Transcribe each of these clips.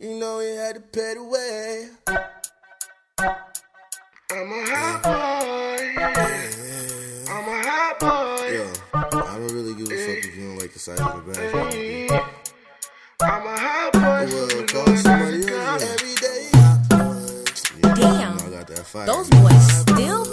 You know you had to pay the way. I'm a hot boy. I'm a hot boy. Yo, I don't really give a fuck if you don't like the size of the bag. I'm a hot boy. Well, call somebody else every day. Yeah, damn. I got that fire. Those boys still.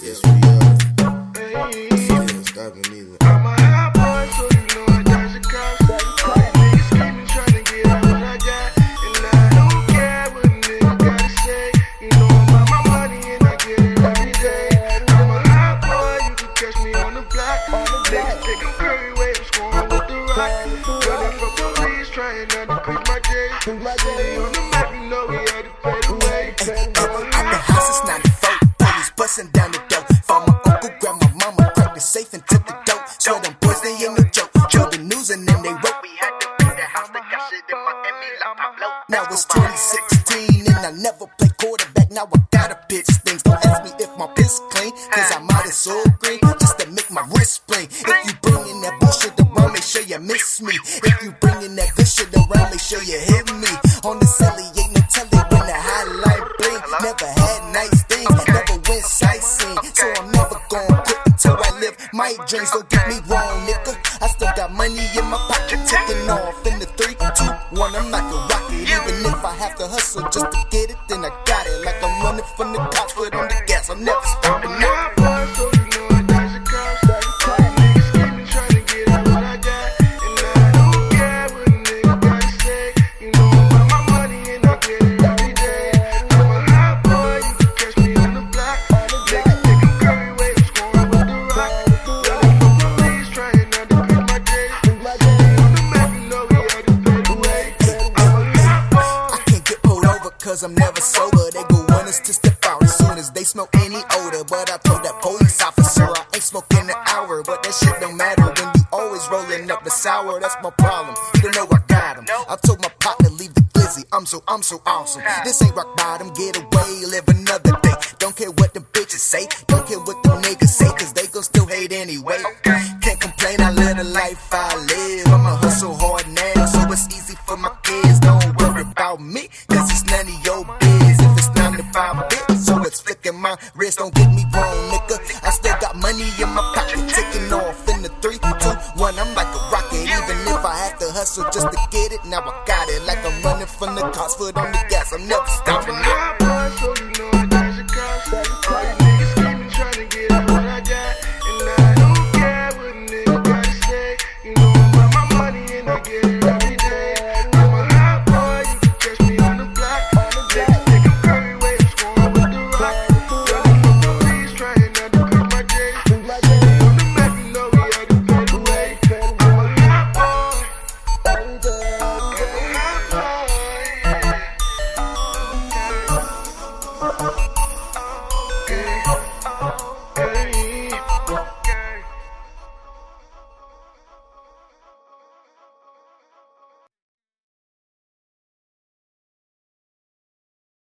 Yes, we are. Hey. So ain't stopping either. I'm a hot boy, so you know I got your cops. All these niggas keepin' trying to get out what I got. And I don't care what a nigga gotta say. You know I'm about my money and I get it every day. I'm a hot boy, you can catch me on the block. Niggas think I'm Curry Wade, I'm scoring with the rock. Running for police, trying not to creep my day. City on the map, you know we had to pay the way. I've been hot since 94, police bustin' down the door. Found my uncle, grabbed my mama, cracked the safe and took the dope. Swear them boys, they ain't no joke. Drove the news and then they wrote. We had to beat the house that got shit in Miami like Pablo. Now it's 2016 and I never play quarterback. Now I gotta pitch things. Don't ask me if my piss clean, cause I might as so green. Just to make my wrist bling. If you bringin' that bullshit around, make sure you miss me. If you bringin' that good shit around, make sure you hit me. On the celly, ain't no telly when the highlight bling. Never had nice things, never went sightseeing. So I'm never gonna quit until I live my dreams. Don't get me wrong, nigga. I still got money in my pocket, taking off in the 3, 2, 1. I'm like a rocket, even if I have to hustle just to get it, then I got it. Like I'm running from the cops, foot on the gas, I'm never stopping now. Cause I'm never sober, they go want us to step out as soon as they smoke any odor. But I told that police officer I ain't smoking an hour, but that shit don't matter when you always rolling up the sour. That's my problem, you know I got 'em. I told my partner leave the glizzy, I'm so awesome. This ain't rock bottom, get away, live another day. Don't care what the bitches say, don't care what the niggas say, cause they gon' still hate anyway. Can't complain, I live the life I live. I'ma hustle hard now, so it's easy for my kids. Don't worry about me, cause it's none of your biz. If it's 9 to 5 bits, so it's flicking my wrist. Don't get me wrong, nigga, I still got money in my pocket, taking off in the 3, 2, 1. I'm like a rocket, even if I have to hustle just to get it. Now I got it, like I'm running from the cops, foot on the gas, I'm never stopping now.